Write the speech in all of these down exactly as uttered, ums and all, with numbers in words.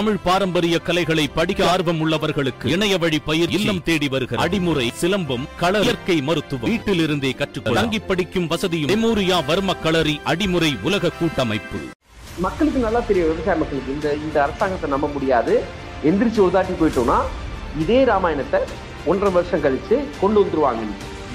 தமிழ் பாரம்பரிய கலைகளை படிக்க ஆர்வம் உள்ளவர்களுக்கு இணைய வழி பயிர் இல்லம் தேடி வருகிறது. அடிமுறை, சிலம்பம், கள, இயற்கை மருத்துவம் வீட்டிலிருந்தே கற்றுக்கொள்ள தங்கி படிக்கும் வசதியும். மெமோரியா வர்ம களரி அடிமுறை உலக கூட்டமைப்பு. மக்களுக்கு நல்லா தெரியும், விவசாய மக்களுக்கு இந்த இந்த அரசாங்கத்தை நம்ப முடியாது. எந்திரிச்சு ஒரு தாட்டி போயிட்டோம்னா இதே ராமாயணத்தை ஒன்றரை வருஷம் கழிச்சு கொண்டு வந்துருவாங்க.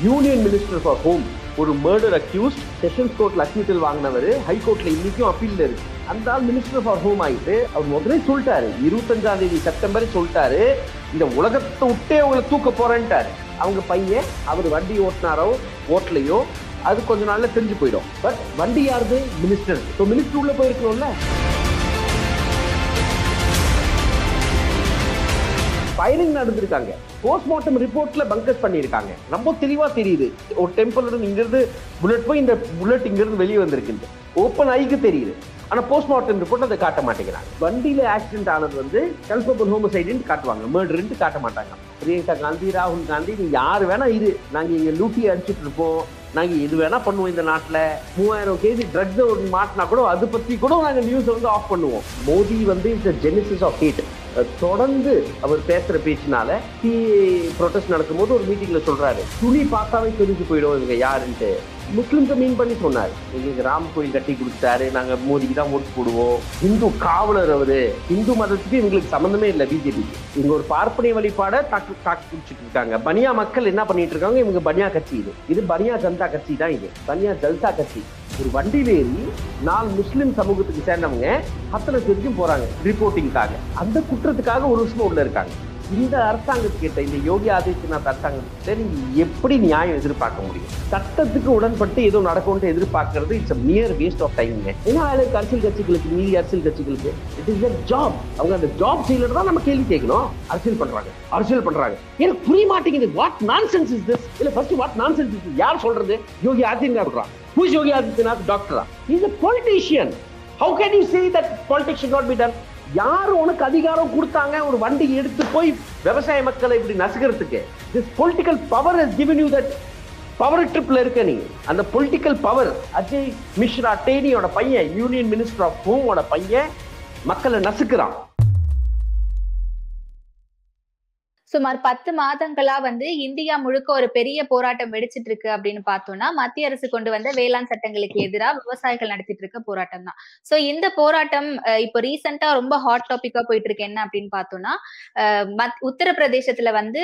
யூனியன் மினிஸ்டர் ஃபார் ஹோம் ஒரு மர்டர் அக்யூஸ்ட் செஷன்ஸ் கோர்ட்ல அட்மிட்டல் வாங்கினவர் ஹைகோர்ட்ல இன்னைக்கும் அப்பீல் இருக்கு. அந்த ஆள் மினிஸ்டர் ஃபார் ஹோம் ஆகிட்டு அவர் முதலே சொல்லிட்டாரு, இருபத்தஞ்சாம் தேதி செப்டம்பர் சொல்லிட்டாரு, இந்த உலகத்தை விட்டே அவங்களை தூக்க போறேன்ட்டாரு. அவங்க பையன் அவர் வண்டி ஓட்டினாரோ ஓட்டலையோ அது கொஞ்ச நாள்ல தெரிஞ்சு போயிடும். பட் வண்டி யாருது? மினிஸ்டர். ஸோ மினிஸ்டர் உள்ள போயிருக்கணும்ல. ஃபயரிங் நடந்திருக்காங்க, போஸ்ட்மார்ட்டம் ரிப்போர்ட்ல பங்கஸ் பண்ணியிருக்காங்க. ரொம்ப தெளிவா தெரியுது, ஒரு டெம்பிள் இருந்து இங்கிருந்து புல்லட் போய் இந்த புல்லட் இங்கிருந்து வெளியே வந்திருக்கு, ஓப்பன் ஐக்கு தெரியுது. ஆனா போஸ்ட்மார்ட்டம் ரிப்போர்ட் அதை காட்ட மாட்டேங்கிறாங்க. வண்டியில ஆக்சிடென்ட் ஆனது வந்து கல்பபிள் ஹோமசைடுன்னு காட்டுவாங்க, மர்டர்ன்னு காட்ட மாட்டாங்க. பிரியங்கா காந்தி, ராகுல் காந்தி, நீ யாரு வேணா இரு, நாங்க இங்க லூட்டி அடிச்சுட்டு இருப்போம், நாங்கள் எது வேணா பண்ணுவோம் இந்த நாட்டில், மூவாயிரம் கேஜி ட்ரக்ஸ் ஒரு மாட்டினா கூட அது பற்றி கூட நாங்கள் நியூஸை வந்து ஆஃப் பண்ணுவோம். மோடி வந்து இட்ஸ் ஜெனிசிஸ் ஆஃப் ஹேட். தொடர்ந்து அவர் பேசுகிற பேச்சினால சிஏஏ ப்ரொடெஸ்ட் நடக்கும்போது ஒரு மீட்டிங்கில் சொல்கிறாரு, துணி பார்த்தாவே தெரிஞ்சு போயிடும் இவங்க யாருன்ட்டு. முஸ்லீம்ஸை மீன் பண்ணி சொன்னார், எங்களுக்கு ராம் கோயில் கட்டி கொடுத்தாரு, நாங்கள் மோடிக்கு தான் ஓட்டு போடுவோம், இந்து காவலர் அவர், இந்து மதத்துக்கு இவங்களுக்கு சம்மந்தமே இல்லை பிஜேபிக்கு, இவங்க ஒரு பார்ப்பனை வழிபாட தாக்கு தாக்கு குடிச்சிட்டு இருக்காங்க. பனியா மக்கள் என்ன பண்ணிட்டு இருக்காங்க, இவங்க பனியா கட்சி, இது இது பனியா ஜனதா கட்சி தான், இது பனியா ஜல்தா கட்சி. ஒரு வண்டியிலேறி நாலு முஸ்லிம் சமூகத்துக்கு சேர்ந்தவங்க அத்தனை தெரிஞ்சும் போறாங்க ரிப்போர்ட்டிங்காக. அந்த குற்றத்துக்காக ஒரு வருஷமா உள்ள இருக்காங்க. இந்த அரசாங்கத்துக்கிட்ட, இந்த யோகி ஆதித்யநாத் அரசாங்கத்திட்ட நீங்க எப்படி நியாயம் எதிர்பார்க்க முடியும்? சட்டத்துக்கு உடன்பட்டு ஏதோ நடக்கும்னு எதிர்பார்க்கறது இட்ஸ் மியர் வேஸ்ட் ஆஃப் டைம்ங்க. ஏன்னா அதுக்கு அரசியல் கட்சிகளுக்கு, மீதி அரசியல் கட்சிகளுக்கு இட் இஸ் தர் ஜாப். அவங்க அந்த ஜாப் செய்யறது தான் நம்ம கேள்வி கேட்கணும். அரசியல் பண்றாங்க, அரசியல் பண்றாங்க, எனக்கு புரிய மாட்டேங்குது. What nonsense is this? இல்ல first what nonsense is this? யார் சொல்றது? யோகி ஆதித்யநாத் சொல்றான். Who is Yogi Adityanath? Doctor. He is a politician. How can you say that politics should not be done? யார் உனக்கு அதிகாரம் கொடுத்தாங்க ஒரு வண்டி எடுத்து போய் விவசாய மக்களை இப்படி நசுக்கிறதுக்கு? This political power has given you that power tripல இருக்க நீ. அந்த political power, அஜய் மிஸ்ரா டேனியோட பையன், யூனியன் மினிஸ்டர் ஆஃப் ஹோமோட பையன் மக்களை நசுக்கிறான். சுமார் பத்து மாதங்களா வந்து இந்தியா முழுக்க ஒரு பெரிய போராட்டம் வெடிச்சிட்டு இருக்கு அப்படின்னு பார்த்தோம்னா, மத்திய அரசு கொண்டு வந்த வேளாண் சட்டங்களுக்கு எதிராக விவசாயிகள் நடத்திட்டு இருக்க போராட்டம் தான். சோ இந்த போராட்டம் இப்போ ரீசெண்டா ரொம்ப ஹாட் டாபிக்கா போயிட்டு இருக்கு. என்ன அப்படின்னு பார்த்தோம்னா, மத் உத்தரப்பிரதேசத்துல வந்து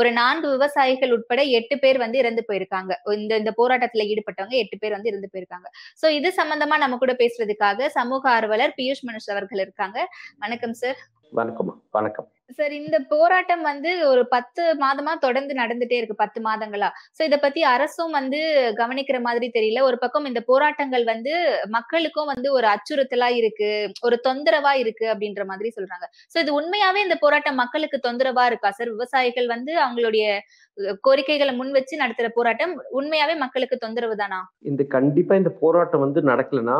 ஒரு நான்கு விவசாயிகள் உட்பட எட்டு பேர் வந்து இறந்து போயிருக்காங்க. இந்த இந்த போராட்டத்துல ஈடுபட்டவங்க எட்டு பேர் வந்து இறந்து போயிருக்காங்க. சோ இது சம்பந்தமா நம்ம கூட பேசுறதுக்காக சமூக ஆர்வலர் பியூஷ் மனுஷ் அவர்கள் இருக்காங்க. வணக்கம் சார். வணக்கம். வணக்கம் சார். இந்த போராட்டம் வந்து ஒரு பத்து மாதமா தொடர்ந்து நடந்துட்டே இருக்கு, பத்து மாதங்களா. சோ இத பத்தி அரசும் வந்து கவனிக்கிற மாதிரி தெரியல. ஒரு பக்கம் இந்த போராட்டங்கள் வந்து மக்களுக்கும் வந்து ஒரு அச்சுறுத்தலா இருக்கு, ஒரு தொந்தரவா இருக்கு அப்படின்ற மாதிரி சொல்றாங்க. சோ இது உண்மையாவே இந்த போராட்டம் மக்களுக்கு தொந்தரவா இருக்கா சார்? விவசாயிகள் வந்து அவங்களுடைய கோரிக்கைகளை முன் வச்சு நடத்துற போராட்டம் உண்மையாவே மக்களுக்கு தொந்தரவு தானா? இந்த கண்டிப்பா இந்த போராட்டம் வந்து நடக்கலன்னா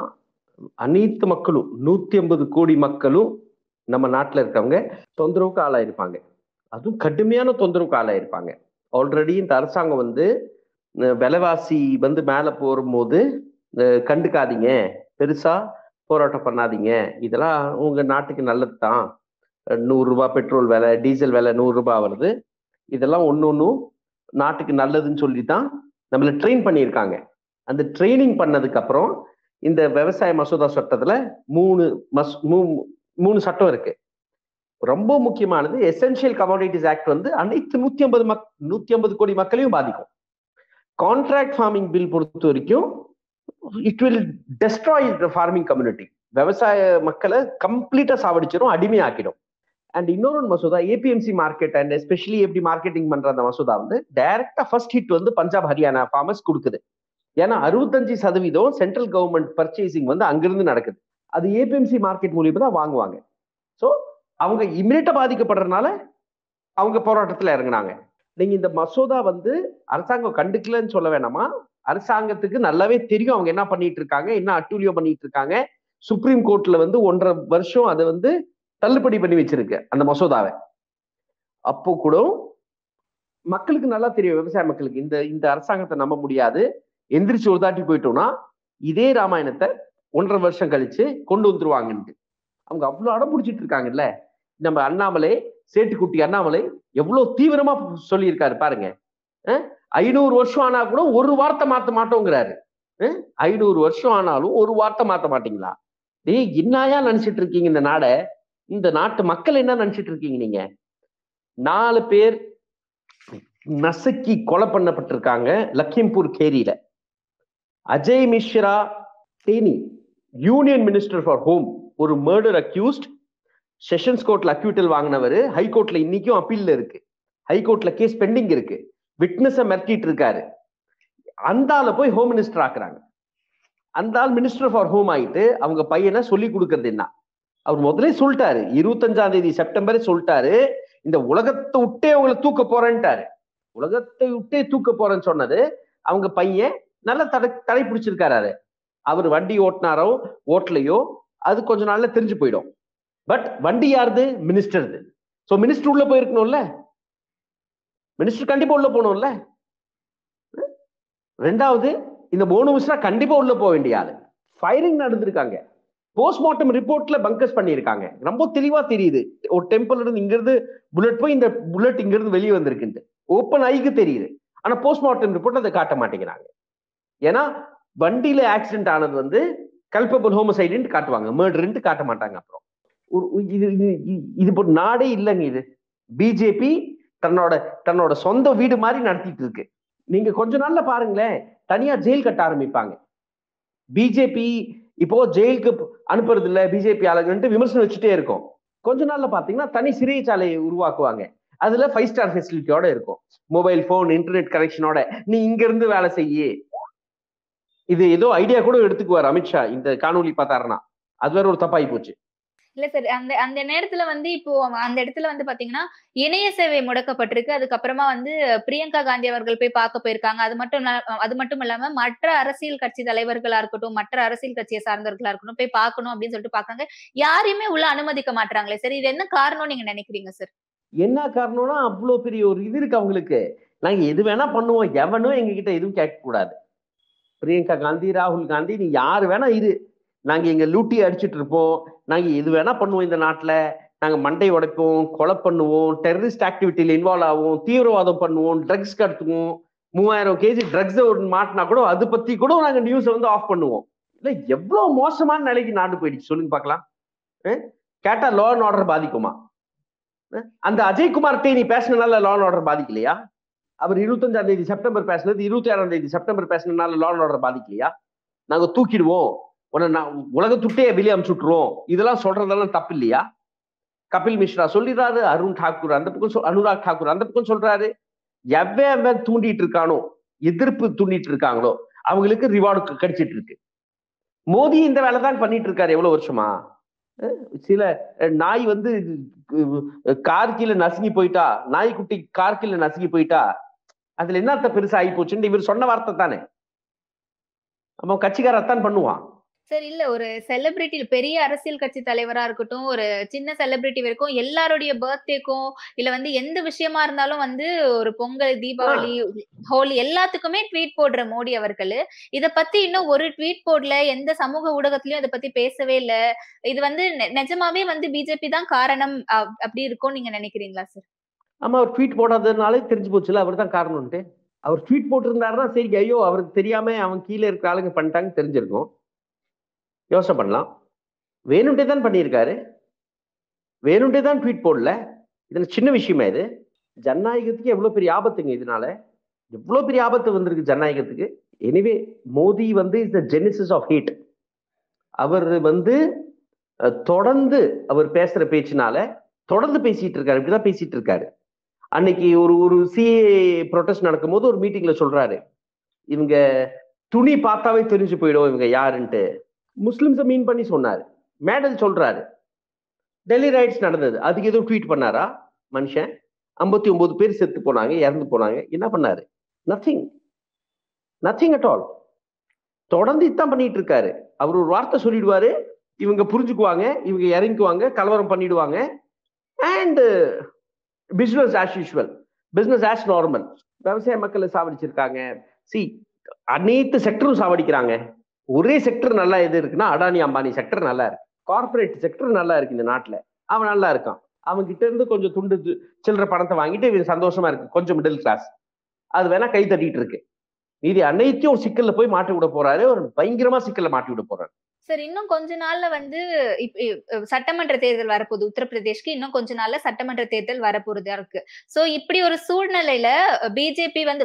அனைத்து மக்களும், நூத்தி ஐம்பது கோடி மக்களும் நம்ம நாட்டில் இருக்கவங்க தொந்தரவுக்கு ஆளாயிருப்பாங்க. அதுவும் கடுமையான தொந்தரவுக்கு ஆளாயிருப்பாங்க. ஆல்ரெடி இந்த அரசாங்கம் வந்து விலைவாசி வந்து மேலே போகும்போது கண்டுக்காதீங்க, பெருசாக போராட்டம் பண்ணாதீங்க, இதெல்லாம் உங்கள் நாட்டுக்கு நல்லது தான், நூறுரூபா பெட்ரோல் விலை, டீசல் விலை நூறுரூபா வருது, இதெல்லாம் ஒன்று ஒன்றும் நாட்டுக்கு நல்லதுன்னு சொல்லி தான் நம்மளை ட்ரெயின் பண்ணியிருக்காங்க. அந்த ட்ரெயினிங் பண்ணதுக்கப்புறம் இந்த விவசாய மசோதா சட்டத்தில் மூணு மஸ் மூ மூணு சட்டம் இருக்கு. ரொம்ப முக்கியமானது எசென்ஷியல் கமாடிட்டிஸ் ஆக்ட் வந்து அனைத்து நூத்தி ஐம்பது மக் நூத்தி ஐம்பது கோடி மக்களையும் பாதிக்கும். கான்ட்ராக்ட் ஃபார்மிங் பில் பொறுத்த வரைக்கும் it will destroy the farming community, விவசாய மக்களை கம்ப்ளீட்டா சாவடிச்சிடும், அடிமையாக்கிடும். அண்ட் இன்னொரு மசோதா ஏபிஎம்சி மார்க்கெட் அண்ட் எஸ்பெஷலி எப்படி மார்க்கெட்டிங் பண்ற அந்த மசோதா வந்து டைரக்டா ஃபர்ஸ்ட் ஹிட் வந்து பஞ்சாப், ஹரியானா ஃபார்மர்ஸ் கொடுக்குது. ஏன்னா அறுபத்தஞ்சு சதவீதம் சென்ட்ரல் கவர்மெண்ட் பர்ச்சேசிங் வந்து அங்கிருந்து நடக்குது, அது ஏபிஎம்சி மார்க்கெட் மூலியமா தான் வாங்குவாங்க. ஸோ அவங்க இமிடியட்டா பாதிக்கப்படுறதுனால அவங்க போராட்டத்தில் இறங்கினாங்க. நீங்க இந்த மசோதா வந்து அரசாங்கம் கண்டுக்கலன்னு சொல்ல வேணாமா, அரசாங்கத்துக்கு நல்லாவே தெரியும் அவங்க என்ன பண்ணிட்டு இருக்காங்க, என்ன அட்டூழியம் பண்ணிட்டு இருக்காங்க. சுப்ரீம் கோர்ட்ல வந்து ஒன்றரை வருஷம் அதை வந்து தள்ளுபடி பண்ணி வச்சிருக்கு அந்த மசோதாவை. அப்போ கூட மக்களுக்கு நல்லா தெரியும், விவசாய மக்களுக்கு இந்த இந்த அரசாங்கத்தை நம்ப முடியாது, எந்திரிச்சு ஒரு தாட்டி போயிட்டோம்னா இதே ராமாயணத்தை ஒன்றரை வருஷம் கழிச்சு கொண்டு வந்துருவாங்கன்ட்டு. அவங்க அவ்வளோ அடம்பிடிச்சிட்டு இருக்காங்கல்ல. நம்ம அண்ணாமலை, சேட்டுக்குட்டி அண்ணாமலை எவ்வளவு தீவிரமா சொல்லியிருக்காரு பாருங்க. ஐநூறு வருஷம் ஆனா கூட ஒரு வார்த்தை மாற்ற மாட்டோங்கிறாரு. ஐநூறு வருஷம் ஆனாலும் ஒரு வார்த்தை மாற்ற மாட்டீங்களா? ஏய், என்னையா நினைச்சிட்டு இருக்கீங்க இந்த நாட, இந்த நாட்டு மக்கள் என்ன நினைச்சிட்டு இருக்கீங்க நீங்க? நாலு பேர் நசுக்கி கொலை பண்ணப்பட்டிருக்காங்க லக்கிம்பூர் கேரியில. Ajay Mishra Teni, union minister for home, ஒரு மர்டர் அக்யூஸ்ட். செஷன்ஸ் கோர்ட்ல அக்யூட்டல் வாங்கினவர் ஹைகோர்ட்ல இன்னைக்கும் அப்பீல்ல இருக்கு, ஹைகோர்ட்ல கேஸ் பெண்டிங் இருக்கு. விட்னஸை மிரட்டிட்டு இருக்காரு. அந்தால போய் ஹோம் மினிஸ்டர் ஆக்குறாங்க. அந்தால் மினிஸ்டர் ஃபார் ஹோம் ஆயிட்டு அவங்க பையனை சொல்லி கொடுக்கறது என்ன? அவர் முதலே சொல்லிட்டாரு, இருபத்தஞ்சாம் தேதி செப்டம்பரே சொல்லிட்டாரு, இந்த உலகத்தை விட்டே அவங்களை தூக்க போறேன்ட்டாரு. உலகத்தை விட்டே தூக்க போறேன்னு சொன்னது அவங்க பையன் நல்லா தடை தடை பிடிச்சிருக்காரு. அவர் வண்டி ஓட்டினாரோ ஓட்டலையோ அது கொஞ்ச நாள்ல தெரிஞ்சு போயிடும். பட் வண்டி யாருது? மினிஸ்டர்து. ஸோ மினிஸ்டர் உள்ள போயிருக்கணும்ல, மினிஸ்டர் கண்டிப்பா உள்ள போகணும்ல. ரெண்டாவது, இந்த மோனு மிஸ்ரா கண்டிப்பா உள்ள போக வேண்டிய ஆளு. ஃபயரிங் நடந்திருக்காங்க, போஸ்ட்மார்ட்டம் ரிப்போர்ட்ல பங்கஸ் பண்ணியிருக்காங்க, ரொம்ப தெளிவா தெரியுது. ஒரு டெம்பிள் இருந்து இங்கிருந்து புல்லட் போய் இந்த புல்லட் இங்கிருந்து வெளியே வந்திருக்குன்ட்டு ஓப்பன் ஐக்கு தெரியுது. ஆனா போஸ்ட்மார்ட்டம் ரிப்போர்ட் அதை காட்ட மாட்டேங்கிறாங்க. ஏன்னா வண்டியில ஆக்சிடென்ட் ஆனது வந்து கல்பபிள் ஹோமசைடுன்னு காட்டுவாங்க, மர்டர்ன்னு காட்ட மாட்டாங்க. அப்புறம் இது ஒரு நாடே இல்லைங்க. இது பிஜேபி தன்னோட தன்னோட சொந்த வீடு மாதிரி நடத்திட்டு இருக்கு. நீங்க கொஞ்ச நாள்ல பாருங்களேன், தனியா ஜெயில் கட்ட ஆரம்பிப்பாங்க. பிஜேபி இப்போ ஜெயிலுக்கு அனுப்புறது இல்லை பிஜேபி ஆளுங்கன்ட்டு விமர்சனம் வச்சுட்டே இருக்கும். கொஞ்ச நாள்ல பாத்தீங்கன்னா தனி சிறைச்சாலையை உருவாக்குவாங்க. அதுல ஃபைவ் ஸ்டார் ஃபெசிலிட்டியோட இருக்கும், மொபைல் போன், இன்டர்நெட் கனெக்ஷனோட. நீ இங்க இருந்து வேலை செய்ய, இது ஏதோ ஐடியா கூட எடுத்துக்குவார் அமித்ஷா இந்த காணொலி பார்த்தாருன்னா, அது வேற ஒரு தப்பாயி போச்சு இல்ல சார். அந்த அந்த நேரத்துல வந்து இப்போ அந்த இடத்துல வந்து பாத்தீங்கன்னா இணைய சேவை முடக்கப்பட்டிருக்கு. அதுக்கப்புறமா வந்து பிரியங்கா காந்தி அவர்கள் போய் பார்க்க போயிருக்காங்க. அது மட்டும் அது மட்டும் இல்லாம மற்ற அரசியல் கட்சி தலைவர்களா இருக்கட்டும், மற்ற அரசியல் கட்சியை சார்ந்தவர்களா இருக்கட்டும் போய் பார்க்கணும் அப்படின்னு சொல்லிட்டு பாக்குறாங்க. யாரையுமே உள்ள அனுமதிக்க மாட்டாங்களே சார், இது என்ன காரணம் நீங்க நினைக்கிறீங்க சார்? என்ன காரணம்னா அவ்வளவு பெரிய ஒரு இது இருக்கு அவங்களுக்கு. நாங்க எது வேணா பண்ணுவோம், எவனும் எங்க கிட்ட எதுவும் கேட்க கூடாது. பிரியங்கா காந்தி, ராகுல் காந்தி, நீ யாரு வேணா இரு, நாங்க எங்க லூட்டி அடிச்சுட்டு இருப்போம், நாங்க எது வேணா பண்ணுவோம், இந்த நாட்டுல நாங்க மண்டை உடைப்போம், கொலை பண்ணுவோம், டெரரிஸ்ட் ஆக்டிவிட்டியில இன்வால்வ் ஆகும், தீவிரவாதம் பண்ணுவோம், ட்ரக்ஸ் கடத்துவோம், மூவாயிரம் கேஜி ட்ரக்ஸ் மாட்டினா கூட அது பத்தி கூட நாங்க நியூஸ் வந்து ஆஃப் பண்ணுவோம். இல்ல எவ்வளவு மோசமான நிலைக்கு நாடு போயிடுச்சு சொல்லுங்க பாக்கலாம். கேட்டா லா அண்ட் ஆர்டர் பாதிக்குமா? அந்த அஜய்குமார் தேனி பேசினால லா அண்ட் ஆர்டர் பாதிக்கலையா? அவர் இருபத்தஞ்சாம் தேதி செப்டம்பர் பேசினது இருபத்தி ஆறாம் தேதி செப்டம்பர் பேசினால லா அண்ட் ஆர்டர் பாதிக்கலையா? நாங்க தூக்கிடுவோம், உலகத்துட்டே வெளியே அனுப்பிச்சுட்டுருவோம், இதெல்லாம் சொல்றதெல்லாம் தப்பு இல்லையா? கபில் மிஸ்ரா சொல்லிடுறாரு, அருண் தாக்கூர் அந்த பக்கம், அனுராக் தாக்கூர் அந்த பக்கம் சொல்றாரு. எவ்வளவு தூண்டிட்டு இருக்கானோ, எதிர்ப்பு தூண்டிட்டு இருக்காங்களோ அவங்களுக்கு ரிவார்டு கிடைச்சிட்டு இருக்கு. மோடி இந்த வேலை தான் பண்ணிட்டு இருக்காரு எவ்வளவு வருஷமா. சில நாய் வந்து கார்கில நசுங்கி போயிட்டா, நாய்க்குட்டி கார்கில நசுங்கி போயிட்டா, அதுல என்னத்த பெருசா ஆகி போச்சுன்னு இவர் சொன்ன வார்த்தை தானே. அவன் கட்சிக்காரத்தான் பண்ணுவான் சார். இல்ல ஒரு செலிபிரிட்டி, பெரிய அரசியல் கட்சி தலைவரா இருக்கட்டும், ஒரு சின்ன செலிபிரிட்டி வரைக்கும் எல்லாருடைய பர்த்டேக்கும் இல்ல வந்து எந்த விஷயமா இருந்தாலும் வந்து ஒரு பொங்கல், தீபாவளி, ஹோலி எல்லாத்துக்குமே ட்வீட் போடுற மோடி அவர்கள் இத பத்தி இன்னும் ஒரு ட்வீட் போடல, எந்த சமூக ஊடகத்திலயும் இதை பத்தி பேசவே இல்லை. இது வந்து நிஜமாவே வந்து பிஜேபி தான் காரணம் அப்படி இருக்கும் நீங்க நினைக்கிறீங்களா சார்? ஆமா, அவர் ட்வீட் போடாததுனாலே தெரிஞ்சு போச்சுல அவர் தான் காரணம்ட்டு. அவர் ட்வீட் போட்டிருந்தாருன்னா சரி, ஐயோ அவருக்கு தெரியாம அவன் கீழே இருக்கிற ஆளுங்க பண்ணிட்டாங்க தெரிஞ்சிருக்கும், யோசனை பண்ணலாம். வேணும்ட்டே தான் பண்ணியிருக்காரு, வேணும்ட்டே தான் ட்வீட் போடல. இதில் சின்ன விஷயமா இது? ஜனநாயகத்துக்கு எவ்வளோ பெரிய ஆபத்துங்க, இதனால எவ்வளோ பெரிய ஆபத்து வந்திருக்கு ஜனநாயகத்துக்கு. எனிவே, மோடி வந்து is the genesis of hate. அவர் வந்து தொடர்ந்து அவர் பேசுகிற பேச்சினால தொடர்ந்து பேசிட்டு இருக்காரு, இப்படிதான் பேசிட்டு இருக்காரு. அன்னைக்கு ஒரு ஒரு சிஏஏ ப்ரொடெஸ்ட் நடக்கும்போது ஒரு மீட்டிங்ல சொல்றாரு, இவங்க துணி பார்த்தாவே தெரிஞ்சு போயிடும் இவங்க யாருன்ட்டு, முஸ்லிம்ஸை மீன் பண்ணி சொன்னார். மேடல் சொல்றாரு, டெல்லி ரைட்ஸ் நடந்தது அதுக்கு எதுவும் ட்வீட் பண்ணாரா மனுஷன்? ஐம்பத்தி ஒன்பது பேர் செத்து போனாங்க, இறந்து போனாங்க, என்ன பண்ணாரு? Nothing, nothing at all. தொடர்ந்து இதுதான் பண்ணிட்டு இருக்காரு. அவர் ஒரு வார்த்தை சொல்லிடுவாரு, இவங்க புரிஞ்சுக்குவாங்க, இவங்க இறங்கிக்குவாங்க, கலவரம் பண்ணிடுவாங்க, and business as usual, business as normal. விவசாய மக்களை சாவடிச்சிருக்காங்க, சி அனைத்து செக்டரும் சாவடிக்கிறாங்க. ஒரே செக்டர் நல்லா எது இருக்குன்னா அடானி அம்பானி செக்டர் நல்லா இருக்கு. கார்பரேட் செக்டர் நல்லா இருக்கு இந்த நாட்டில், அவன் நல்லா இருக்கான், அவன்கிட்ட இருந்து கொஞ்சம் துண்டு சில்லற பணத்தை வாங்கிட்டு இவன் சந்தோஷமா இருக்கு, கொஞ்சம் மிடில் கிளாஸ் அது வேணா கை தட்டிட்டு இருக்கு. மீதி அனைத்தையும் ஒரு சிக்கல்ல போய் மாட்டி விட போறாரு, ஒரு பயங்கரமா சிக்கல்ல மாட்டி விட போறாரு. சார், இன்னும் கொஞ்ச நாள்ல வந்து சட்டமன்ற தேர்தல் வரப்போகுது உத்தரப்பிரதேஷ்க்கு, இன்னும் கொஞ்ச நாள்ல சட்டமன்ற தேர்தல் வரப்போறதா இருக்கு. சோ இப்படி ஒரு சூழ்நிலையில பிஜேபி வந்து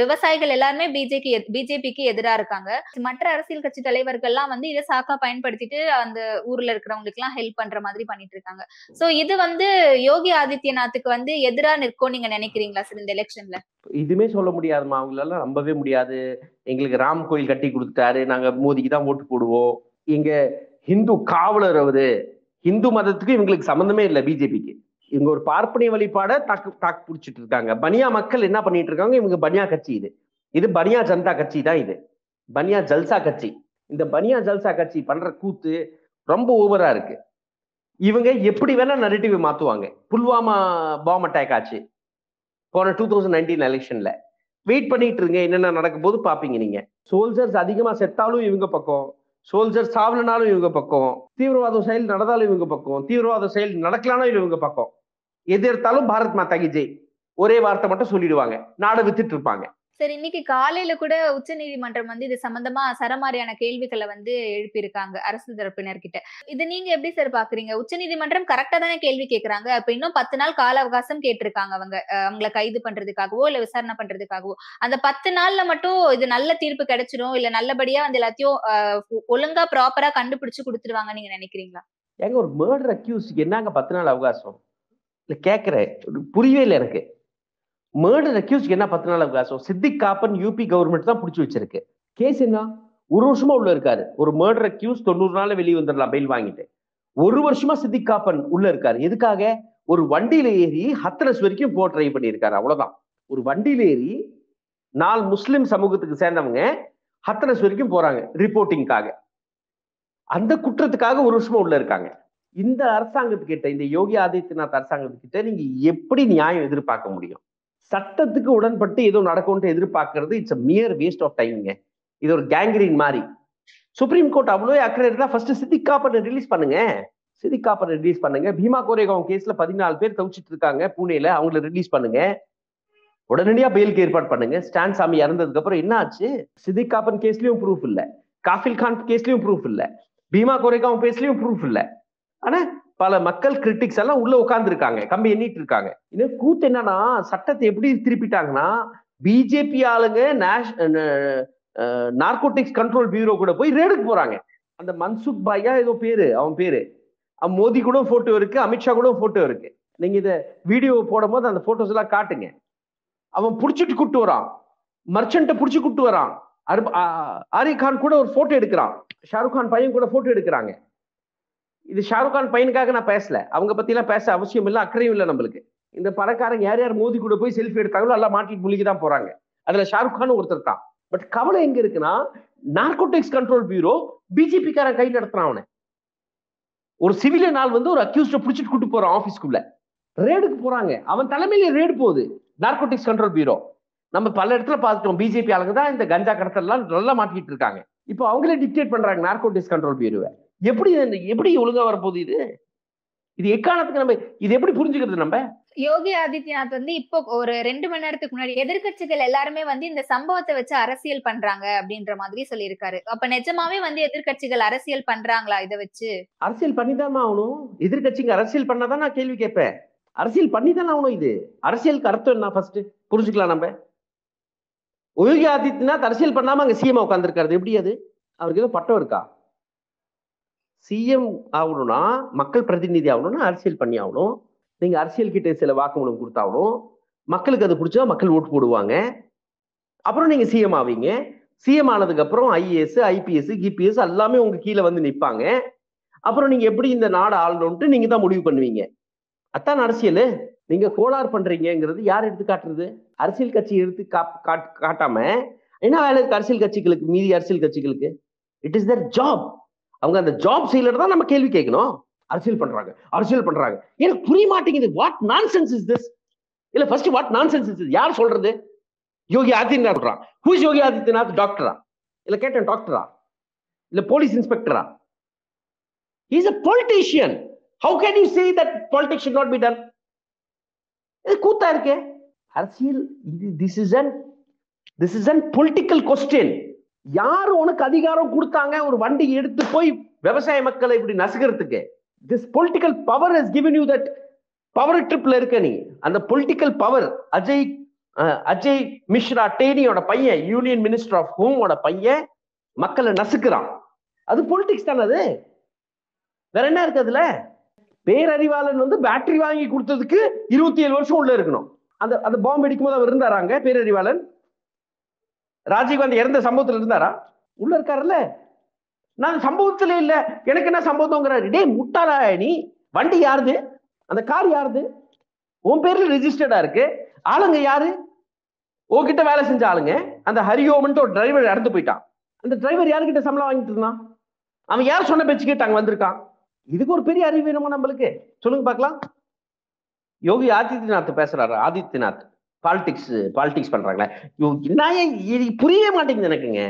விவசாயிகள் எல்லாருமே பிஜேபி பிஜேபிக்கு எதிரா இருக்காங்க. மற்ற அரசியல் கட்சி தலைவர்கள்லாம் வந்து இதை சாக்கா பயன்படுத்திட்டு அந்த ஊர்ல இருக்கிறவங்களுக்கு எல்லாம் ஹெல்ப் பண்ற மாதிரி பண்ணிட்டு இருக்காங்க. சோ இது வந்து யோகி ஆதித்யநாத்துக்கு வந்து எதிரா நிற்கும் நீங்க நினைக்கிறீங்களா சார் இந்த எலெக்ஷன்ல? இதுமே சொல்ல முடியாதுமா, அவங்களெல்லாம் நம்பவே முடியாது. எங்களுக்கு ராம் கோயில் கட்டி கொடுத்துட்டாரு, நாங்க மோதிக்கு தான் ஓட்டு போடுவோம், இங்க ஹிந்து காவலர் அவரு, ஹிந்து மதத்துக்கு இவங்களுக்கு சம்பந்தமே இல்லை பிஜேபிக்கு. இவங்க ஒரு பார்ப்பனிய வழிபாட தாக்கு தாக்கு பிடிச்சிட்டு இருக்காங்க. பனியா மக்கள் என்ன பண்ணிட்டு இருக்காங்க, இவங்க பனியா கட்சி, இது இது பனியா ஜனதா கட்சி தான், இது பனியா ஜல்சா கட்சி. இந்த பனியா ஜல்சா கட்சி பண்ற கூத்து ரொம்ப ஓவரா இருக்கு. இவங்க எப்படி வேணா நரேட்டிவ் மாத்துவாங்க. புல்வாமா பாம் அட்டாக் ஆச்சு போன டூ தௌசண்ட் நைன்டீன் எலெக்ஷன்ல. வெயிட் பண்ணிட்டு இருங்க, என்னென்ன நடக்கும் போது பாப்பீங்க நீங்க. சோல்ஜர்ஸ் அதிகமா செத்தாலும் இவங்க பக்கம், சோல்ஜர்ஸ் சாவலனாலும் இவங்க பக்கம், தீவிரவாத செயல் நடந்தாலும் இவங்க பக்கம், தீவிரவாத செயல் நடக்கலானாலும் இவங்க பக்கம், எது எடுத்தாலும் பாரத் மாதா கி ஜெய் ஒரே வார்த்தை மட்டும் சொல்லிடுவாங்க, நாட வித்துட்டு இருப்பாங்க. சரி, இன்னைக்கு காலையில கூட உச்ச நீதிமன்றம் வந்து இது சம்பந்தமா சரமாரியான கேள்விகளை வந்து எழுப்பியிருக்காங்க அரசு தரப்பினர்கிட்ட. இது நீங்க எப்படி சார் பாக்குறீங்க? உச்ச நீதிமன்றம் கரெக்டா தானே கேள்வி கேட்கறாங்க. அப்ப இன்னும் பத்து நாள் கால அவகாசம் கேட்டிருக்காங்க அவங்க, அவங்களை கைது பண்றதுக்காகவோ இல்ல விசாரணை பண்றதுக்காகவோ. அந்த பத்து நாள்ல மட்டும் இது நல்ல தீர்ப்பு கிடைச்சிடும் இல்ல நல்லபடியா வந்து எல்லாத்தையும் ஒழுங்கா ப்ராப்பரா கண்டுபிடிச்சு கொடுத்துருவாங்க நீங்க நினைக்கிறீங்களா? ஏங்க, ஒரு மர்டர் அக்யூஸ்க்கு என்னங்க பத்து நாள் அவகாசம்? இல்ல கேக்குறேன், புரியவே இல்லை எனக்கு. மர்டர் அக்யூஸ்க்கு என்ன பத்து நாள் அவகாசம்? சித்திக் காப்பன் யூபி கவர்மெண்ட் தான் பிடிச்சி வச்சிருக்கு. கேஸ் என்ன, ஒரு வருஷமா உள்ள இருக்காரு. ஒரு மர்டர் அக்யூஸ் தொண்ணூறு நாள்ல வெளியே வந்துடலாம் பெயில் வாங்கிட்டு. ஒரு வருஷமா சித்திக் காப்பன் உள்ள இருக்காரு. எதுக்காக? ஒரு வண்டியில ஏறி ஹத்ரஸ் வரைக்கும் போக ட்ரை பண்ணியிருக்காரு, அவ்வளவுதான். ஒரு வண்டியில ஏறி நாலு முஸ்லிம் சமூகத்துக்கு சேர்ந்தவங்க ஹத்ரஸ் வரைக்கும் போறாங்க ரிப்போர்ட்டிங்காக. அந்த குற்றத்துக்காக ஒரு வருஷமா உள்ள இருக்காங்க. இந்த அரசாங்கத்துக்கிட்ட, இந்த யோகி ஆதித்யநாத் அரசாங்கத்துக்கிட்ட நீங்க எப்படி நியாயம் எதிர்பார்க்க முடியும்? சட்டத்துக்கு உடன்பட்டு ஏதோ நடக்கும்னு எதிர்பார்க்கறது it's a mere waste of டைம்ங்க. இது ஒரு கேங்கரின் மாதிரி. சுப்ரீம் கோர்ட் அவ்வளோ அக்கறை இருந்தா ஃபர்ஸ்ட் சித்திக் காப்பனை ரிலீஸ் பண்ணுங்க, சித்திக் காப்பனை ரிலீஸ் பண்ணுங்க. பீமா கோரேகாவ் கேஸ்ல பதினாலு பேர் தவிச்சிட்டு இருக்காங்க புனேல, அவங்களை ரிலீஸ் பண்ணுங்க. உடனடியா பெயிலுக்கு ஏற்பாடு பண்ணுங்க. ஸ்டான் சாமி இறந்ததுக்கு அப்புறம் என்ன ஆச்சு? சித்திக் காப்பன் கேஸ்லயும் ப்ரூஃப் இல்ல, காஃபில் கான் கேஸ்லயும் ப்ரூஃப் இல்ல, பீமா கோரேகாவ் கேஸ்லயும் ப்ரூஃப் இல்ல. ஆனா பல மக்கள் கிரிட்டிக்ஸ் எல்லாம் உள்ள உட்கார்ந்து இருக்காங்க, கம்பி எண்ணிட்டு இருக்காங்க. இன்னும் கூத்து என்னன்னா, சட்டத்தை எப்படி திருப்பிட்டாங்கன்னா, பிஜேபி ஆளுங்க நார்கோட்டிக்ஸ் கண்ட்ரோல் பியூரோ கூட போய் ரேடுக்கு போறாங்க. அந்த மன்சுக் பாயா ஏதோ பேரு, அவன் பேரு மோடி கூட போட்டோ இருக்கு, அமித்ஷா கூட போட்டோ இருக்கு. நீங்க இதை வீடியோ போடும் போது அந்த போட்டோஸ் எல்லாம் காட்டுங்க. அவன் புடிச்சிட்டு கூப்பிட்டு வரான், மர்ச்சன்ட்டை புடிச்சு கூப்பிட்டு வரான். ஆரிஃப் கான் கூட ஒரு போட்டோ எடுக்கிறான், ஷாருக் கான் பையன் கூட போட்டோ எடுக்கிறாங்க. இது ஷாருக் கான் பையனுக்காக நான் பேசல, அவங்க பத்தி எல்லாம் பேச அவசியம் இல்லை, அக்கறையும் இல்லை நம்மளுக்கு. இந்த பணக்காரங்க யார் யார் மோதி கூட போய் செல்ஃபி எடுத்தாங்களோ எல்லாம் மாட்டிட்டு முழுகி தான் போறாங்க. அதுல ஷாருக் கான் ஒருத்தர் தான். பட் கவலை எங்க இருக்குன்னா, நார்கோட்டிக்ஸ் கண்ட்ரோல் பியூரோ பிஜேபி காரன் கை நடத்துறான் அவனை. ஒரு சிவிலியன் ஆள் வந்து ஒரு அக்யூஸ்ட பிடிச்சிட்டு கூட்டு போறான் ஆபீஸ்க்குள்ள, ரேடுக்கு போறாங்க. அவன் தலைமையில ரேடு போகுது நார்கோட்டிக்ஸ் கண்ட்ரோல் பியூரோ. நம்ம பல இடத்துல பார்த்துட்டோம், பிஜேபி ஆளுங்க தான் இந்த கஞ்சா கடத்தல் எல்லாம் நல்லா மாட்டிட்டு இருக்காங்க. இப்போ அவங்களே டிக்டேட் பண்றாங்க நார்கோட்டிக்ஸ் கண்ட்ரோல் பியூரோவை. எப்படி எப்படி ஒழுங்கா வரப்போகுது? இது இது எக்காரணத்துக்கு நம்ம இது எப்படி புரிஞ்சுக்கிறது? நம்ம யோகி ஆதித்யநாத் வந்து இப்போ ஒரு ரெண்டு மணி நேரத்துக்கு முன்னாடி எதிர்கட்சிகள் எல்லாருமே வந்து இந்த சம்பவத்தை வச்சு அரசியல் பண்றாங்க அப்படின்ற மாதிரி சொல்லியிருக்காரு. அப்ப நிஜமாவே வந்து எதிர்கட்சிகள் அரசியல் பண்றாங்களா? இதை வச்சு அரசியல் பண்ணிதானா ஆகணும்? எதிர்கட்சிங்க அரசியல் பண்ணாதான் நான் கேள்வி கேட்பேன். அரசியல் பண்ணிதானே ஆகணும். இது அரசியலுக்கு அர்த்தம் என்ன ஃபர்ஸ்ட் புரிஞ்சுக்கலாம். நம்ம யோகி ஆதித்யநாத் அரசியல் பண்ணாம அங்க சிஎம் உட்காந்துருக்காரு, எப்படி அது? அவருக்கு ஏதோ பட்டம் இருக்கா? சிஎம் ஆகணும்னா, மக்கள் பிரதிநிதி ஆகணும்னா அரசியல் பண்ணி ஆகணும். நீங்க அரசியல் கிட்ட சில வாக்குமூலம் கொடுத்தாகணும். மக்களுக்கு அது பிடிச்சா மக்கள் ஓட்டு போடுவாங்க. அப்புறம் நீங்க சிஎம் ஆவீங்க. சிஎம் ஆனதுக்கு அப்புறம் ஐஏஎஸ், ஐபிஎஸ், ஜிபிஎஸ் எல்லாமே உங்க கீழே வந்து நிற்பாங்க. அப்புறம் நீங்க எப்படி இந்த நாடு ஆளணும்ட்டு நீங்க தான் முடிவு பண்ணுவீங்க. அதான் அரசியல். நீங்க கோளாறு பண்றீங்கிறது யார் எடுத்து காட்டுறது? அரசியல் கட்சி எடுத்து காட்டாம என்ன வேலை இருக்கு அரசியல் கட்சிகளுக்கு? மீதி அரசியல் கட்சிகளுக்கு இட் இஸ் தர் ஜாப். அவங்க அந்த ஜாப் செய்யலன்னு தான் நம்ம கேள்வி கேட்கணும். அரசியல் பண்றாங்க, அரசியல் பண்றாங்க. எனக்கு புரிய மாட்டேங்குது. What nonsense is this? இல்ல first what nonsense is this? யார் சொல்றது? யோகி ஆதித்யநாத் சொல்றான். Who is Yogi Adityanath? டாக்டரா? இல்ல கேட்டேன், டாக்டரா இல்ல போலீஸ் இன்ஸ்பெக்டரா? He's a politician. How can you say that politics should not be done? This isn't this isn't political question. யார் உனக்கு அதிகாரம் கொடுத்தாங்க ஒரு வண்டி எடுத்து போய் விவசாய மக்களை இப்படி நசுக்கிறதுக்கு? This political power has given you that power tripல இருக்க நீ. அந்த political power அஜய் அஜய் மிஸ்ரா டேனியோட பையன், யூனியன் மினிஸ்டர் ஆஃப் ஹோமோட பையன் மக்களை நசுக்கிறான். அது பொலிட்டிக்ஸ் தானே? அது வேற என்ன இருக்கு அதுல? பேரறிவாளன் வந்து பேட்டரி வாங்கி கொடுத்ததுக்கு இருபத்தி ஏழு வருஷம் உள்ள இருக்கணும். அந்த அந்த பாம்பு அடிக்கும் போது அவர் இருந்தாராங்க பேரறிவாளன். ராஜீவ்காந்தி இறந்த சம்பவத்தில் இருந்தாரா? உள்ள இருக்காருல்ல. நான் சம்பவத்திலே இல்ல, எனக்கு என்ன சம்பவங்கிறாரு. டே முட்டாளாயணி, வண்டி யாருது? அந்த கார் யாருது? உன் பேர்ல ரெஜிஸ்டர்டா இருக்கு. ஆளுங்க யாரு? உன்கிட்ட வேலை செஞ்ச ஆளுங்க. அந்த ஹரியோமன்ட்டு ஒரு டிரைவர் இறந்து போயிட்டான். அந்த டிரைவர் யாருக்கிட்ட சம்பளம் வாங்கிட்டு இருந்தான்? அவன் யார் சொன்ன பேச்சு கேட்டாங்க வந்திருக்கான்? இதுக்கு ஒரு பெரிய அறிவு வேணுமா நம்மளுக்கு? சொல்லுங்க பாக்கலாம். யோகி ஆதித்யநாத் பேசுறாரு. ஆதித்யநாத் பாலிடிக்ஸ் பாலிடிக்ஸ் பண்றாங்களே, புரியவே மாட்டேங்குது எனக்குங்க.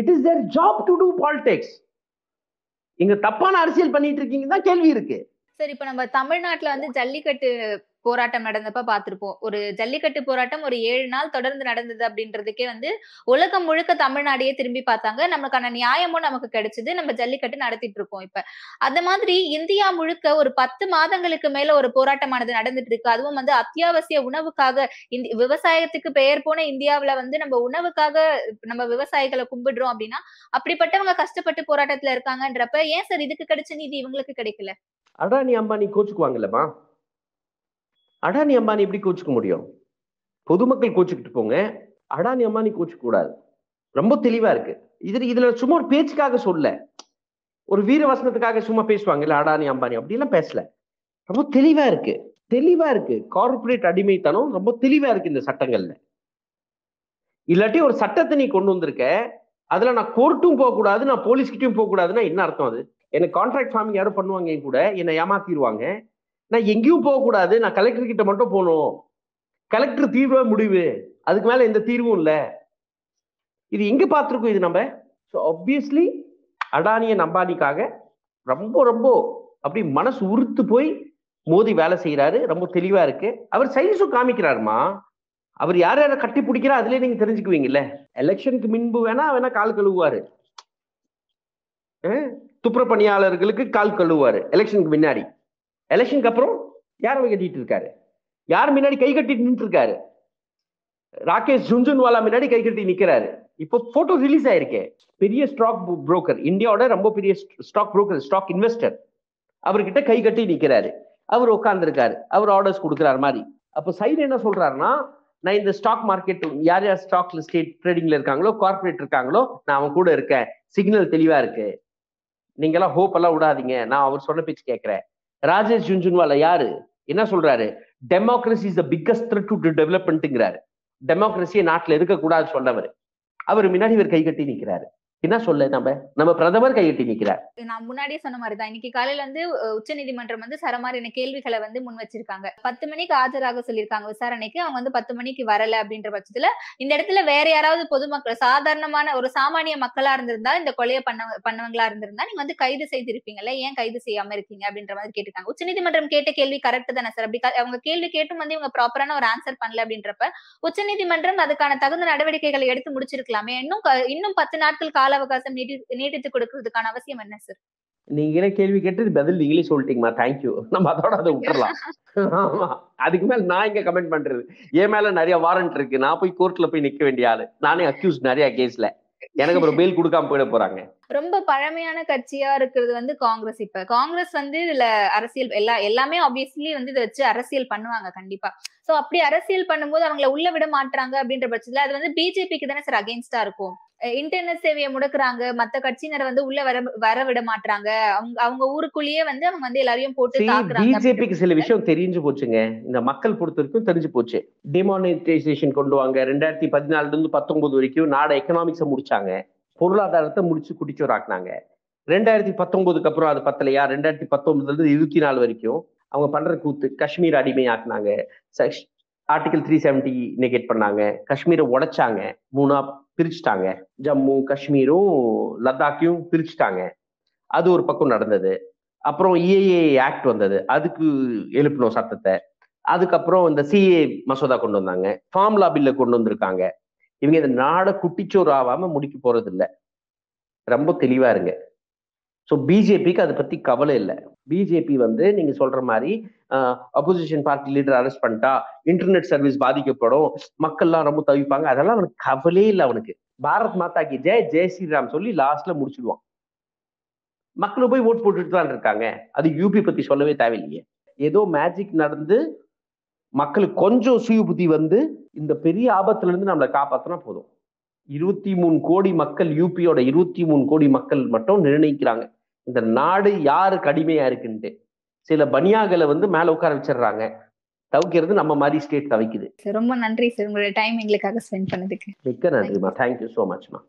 It is their job to do politics. நீங்க தப்பான அரசியல் பண்ணிட்டு இருக்கீங்கன்னா கேள்வி இருக்கு. சரி, இப்ப நம்ம தமிழ்நாட்டுல வந்து ஜல்லிக்கட்டு போராட்டம் நடந்தப்ப பாத்திருப்போம். ஒரு ஜல்லிக்கட்டு போராட்டம் ஒரு ஏழு நாள் தொடர்ந்து நடந்தது. அப்படின்றதுக்கே வந்து உலகம் முழுக்க தமிழ்நாடையே திரும்பி பார்த்தாங்க. நமக்கான நியாயமும் நமக்கு கிடைச்சது. நம்ம ஜல்லிக்கட்டு நடத்திட்டு இருக்கோம். இப்ப அந்த மாதிரி இந்தியா முழுக்க ஒரு பத்து மாதங்களுக்கு மேல ஒரு போராட்டமானது நடந்துட்டு இருக்கு. அதுவும் வந்து அத்தியாவசிய உணவுக்காக, இந்த விவசாயத்துக்கு பெயர் போன இந்தியாவில வந்து நம்ம உணவுக்காக நம்ம விவசாயிகளை கும்பிடுறோம் அப்படின்னா அப்படிப்பட்டவங்க கஷ்டப்பட்டு போராட்டத்துல இருக்காங்கன்றப்ப ஏன் சார் இதுக்கு கிடைச்ச நீதி இவங்களுக்கு கிடைக்கல? அடானி அம்பானி கோச்சுக்குவாங்கல்லமா? அடானி அம்பானி எப்படி கோச்சுக்க முடியும்? பொதுமக்கள் கோச்சுக்கிட்டு போங்க, அடானி அம்பானி கோச்சுக்க கூடாது. ரொம்ப தெளிவா இருக்கு. இது இதுல சும்மா ஒரு பேச்சுக்காக சொல்ல, ஒரு வீரவசனத்துக்காக சும்மா பேசுவாங்க இல்ல அடானி அம்பானி, அப்படிலாம் பேசல. ரொம்ப தெளிவா இருக்கு, தெளிவா இருக்கு. கார்பரேட் அடிமைத்தனம் ரொம்ப தெளிவா இருக்கு இந்த சட்டங்கள்ல. இல்லாட்டி ஒரு சட்டத்தை நீ கொண்டு வந்திருக்க, அதுல நான் கோர்ட்டும் போக கூடாது, நான் போலீஸ்கிட்டையும் போக கூடாதுன்னா என்ன அர்த்தம்? அது என்ன கான்ட்ராக்ட் ஃபார்மிங் யாரும் பண்ணுவாங்க கூட என்னை ஏமாத்திடுவாங்க. நான் எங்கேயும் போகக்கூடாது, நான் கலெக்டர் கிட்ட மட்டும் போகணும், கலெக்டர் தீர்வே முடிவு, அதுக்கு மேல எந்த தீர்வும் இல்லை. இது எங்க பார்த்துருக்கோம் இது நம்ம? ஸோ ஆப்வியஸ்லி அடானிய அம்பானிக்காக ரொம்ப ரொம்ப அப்படி மனசு உறுத்து போய் மோடி வேலை செய்யறாரு. ரொம்ப தெளிவா இருக்கு. அவர் சைன்ஸும் காமிக்கிறாருமா. அவர் யார் யாரை கட்டி பிடிக்கிறா அதுலயே நீங்க தெரிஞ்சுக்குவீங்கல்ல. எலெக்ஷனுக்கு முன்பு வேணா வேணா கால் கழுவுவாரு, துப்புர பணியாளர்களுக்கு கால் கழுவுவாரு எலெக்ஷனுக்கு முன்னாடி. எலெக்ஷனுக்கு அப்புறம் யார் அவங்க கட்டிட்டு இருக்காரு? யார் முன்னாடி கை கட்டிட்டு நின்று இருக்காரு? ராகேஷ் ஜுன்ஜுன்வாலா முன்னாடி கை கட்டி நிக்கிறாரு. இப்போ போட்டோ ரிலீஸ் ஆயிருக்கே. பெரிய ஸ்டாக் புரோக்கர், இந்தியாவோட ரொம்ப பெரிய ஸ்டாக் புரோக்கர், ஸ்டாக் இன்வெஸ்டர், அவர்கிட்ட கை கட்டி நிக்கிறாரு. அவர் உட்காந்துருக்காரு, அவர் ஆர்டர்ஸ் கொடுக்குறாரு மாதிரி. அப்போ சைடு என்ன சொல்றாருன்னா, நான் இந்த ஸ்டாக் மார்க்கெட் யார் யார் ஸ்டாக்ல ஸ்டேட் ட்ரேடிங்ல இருக்காங்களோ, கார்பரேட் இருக்காங்களோ, நான் அவன் கூட இருக்கேன், சிக்னல் தெளிவா இருக்கு, நீங்க எல்லாம் ஹோப் எல்லாம் விடாதீங்க, நான் அவர் சொன்ன பேச்சு கேட்கிறேன். ராஜேஷ் ஜுன்ஜுன்வாலா யாரு என்ன சொல்றாரு? Democracy is the biggest threat to டெவலப்மென்ட்ங்கிறாரு. டெமோக்ரஸியை நாட்டில் இருக்கக்கூடாது சொன்னவர், அவர் முன்னாடி இவர் கைகட்டி நிற்கிறாரு. என்ன சொல்ல நம்ம நம்ம பிரதமர் கையெட்டி நிக்கிறார். நான் முன்னாடியே சொன்ன மாதிரிதான் இன்னைக்கு காலையில வந்து உச்ச நீதிமன்றம் வந்து சரமாரின கேள்விகளை வந்து முன் வச்சிருக்காங்க. பத்து மணிக்கு ஆஜராக சொல்லியிருக்காங்க விசாரணைக்கு. அவங்க வந்து பத்து மணிக்கு வரல அப்படின்ற பட்சத்துல இந்த இடத்துல வேற யாராவது பொதுமக்கள், சாதாரணமான ஒரு சாமானிய மக்களா இருந்திருந்தா, இந்த கொலையை பண்ண பண்ணவங்களா இருந்திருந்தா நீங்க வந்து கைது செய்திருப்பீங்கல்ல, ஏன் கைது செய்யாம இருக்கீங்க அப்படின்ற மாதிரி கேட்டிருக்காங்க. உச்ச நீதிமன்றம் கேட்ட கேள்வி கரெக்ட் தானே சார்? அப்படி அவங்க கேள்வி கேட்டும் வந்து இவங்க ப்ராப்பரான ஒரு ஆன்சர் பண்ணல அப்படின்றப்ப உச்ச நீதிமன்றம் அதுக்கான தகுந்த நடவடிக்கைகளை எடுத்து முடிச்சிருக்கலாமே. இன்னும் இன்னும் பத்து நாட்கள் கால அவகாசம் நீட்டித்து கொடுக்கிறதுக்கான அவசியம் என்ன சார்? நீங்களே கேள்வி கேட்டு பதில் நீங்களே சொல்லிட்டீங்கம்மா, தேங்க்யூ. நம்ம அதோட அதை விட்டுறலாம். ஆமா, அதுக்கு மேல நான் இங்க கமெண்ட் பண்றது. என் மேல நிறைய வாரண்ட் இருக்கு, நான் போய் கோர்ட்ல போய் நிக்க வேண்டிய ஆளு, நானே அக்யூஸ் நிறைய கேஸ்ல. எனக்கு அப்புறம் பெயில் கொடுக்காம போயிட போறாங்க. ரொம்ப பழமையான கட்சியா இருக்கிறது வந்து காங்கிரஸ். இப்ப காங்கிரஸ் வந்து இதுல அரசியல் எல்லா எல்லாமே ஆப்வியஸ்லி வந்து இதை வச்சு அரசியல் பண்ணுவாங்க கண்டிப்பா. சோ அப்படி அரசியல் பண்ணும்போது அவங்கள உள்ள விட மாட்டாங்க அப்படின்ற பட்சத்துல அது வந்து பிஜேபிக்கு தானே சார் அகேன்ஸ்டா இருக்கும்? இன்டர்நெட் சேவையை முடக்குறாங்க, மத்த கட்சியினர் வந்து உள்ள வர வர விட மாட்டாங்க, அவங்க அவங்க ஊருக்குள்ளேயே வந்து அவங்க வந்து எல்லாரையும் போட்டு தாக்குறாங்க. பிஜேபிக்கு சில விஷயம் தெரிஞ்சு போச்சுங்க, இந்த மக்கள் பொறுத்த வரைக்கும் தெரிஞ்சு போச்சு. டிமானிட்டைசேஷன் கொண்டு வாங்க, ரெண்டாயிரத்தி பதினாலுல இருந்து பத்தொன்பது வரைக்கும் நாட எக்கனாமிக்ஸை முடிச்சாங்க, பொருளாதாரத்தை முடிச்சு குடிச்சோராக்குனாங்க. ரெண்டாயிரத்தி பத்தொன்பதுக்கு அப்புறம் அது பத்தலையா, ரெண்டாயிரத்தி பத்தொன்பதுல இருந்து இருபத்தி நாலு வரைக்கும் அவங்க பண்ற கூத்து, காஷ்மீர் அடிமை ஆக்குனாங்க, ஆர்டிகல் த்ரீ செவன்டி நெகேட் பண்ணாங்க, காஷ்மீரை உடைச்சாங்க, மூணா பிரிச்சுட்டாங்க, ஜம்மு காஷ்மீரும் லடாக்கையும் பிரிச்சுட்டாங்க. அது ஒரு பக்கம் நடந்தது. அப்புறம் ஏஏ ஆக்ட் வந்தது, அதுக்கு எழுப்பினோம் சட்டத்தை. அதுக்கப்புறம் இந்த சிஏ மசோதா கொண்டு வந்தாங்க, ஃபார்ம்லா பில்ல கொண்டு வந்திருக்காங்க. இவங்க இந்த நாடை குட்டிச்சோறு ஆகாம முடிக்க போறது இல்லை, ரொம்ப தெளிவா இருங்க. ஸோ பிஜேபிக்கு அதை பத்தி கவலை இல்லை. பிஜேபி வந்து நீங்க சொல்ற மாதிரி அப்போசிஷன் பார்ட்டி லீடர் அரெஸ்ட் பண்ணிட்டா இன்டர்நெட் சர்வீஸ் பாதிக்கப்படும், மக்கள்லாம் ரொம்ப தவிப்பாங்க, அதெல்லாம் அவனுக்கு கவலையே இல்லை. அவனுக்கு பாரத் மாதாக்கு ஜெய் ஜெய் ஸ்ரீராம் சொல்லி லாஸ்ட்ல முடிச்சுடுவான். மக்களும் போய் ஓட் போட்டுட்டு தான் இருக்காங்க. அது யூபி பத்தி சொல்லவே தேவையில்லையே. ஏதோ மேஜிக் நடந்து மக்களுக்கு கொஞ்சம் சுய புத்தி வந்து இந்த பெரிய ஆபத்துல இருந்து நம்மளை காப்பாத்தினா போதும். இருபத்தி மூணு கோடி மக்கள், யூபியோட இருபத்தி மூணு கோடி மக்கள் மட்டும் நிர்ணயிக்கிறாங்க இந்த நாடு யாரு கடுமையா இருக்குன்ட்டு. சில பனியாக்களை வந்து மேல உட்கார வச்சிடுறாங்க, தவிக்கிறது நம்ம மாதிரி ஸ்டேட் தவிக்குது. ரொம்ப நன்றி சார், உங்களோட டைம் எங்களுக்காக ஸ்பெண்ட் பண்ணதுக்கு மிக்க நன்றிமா. Thank you so மச்மா.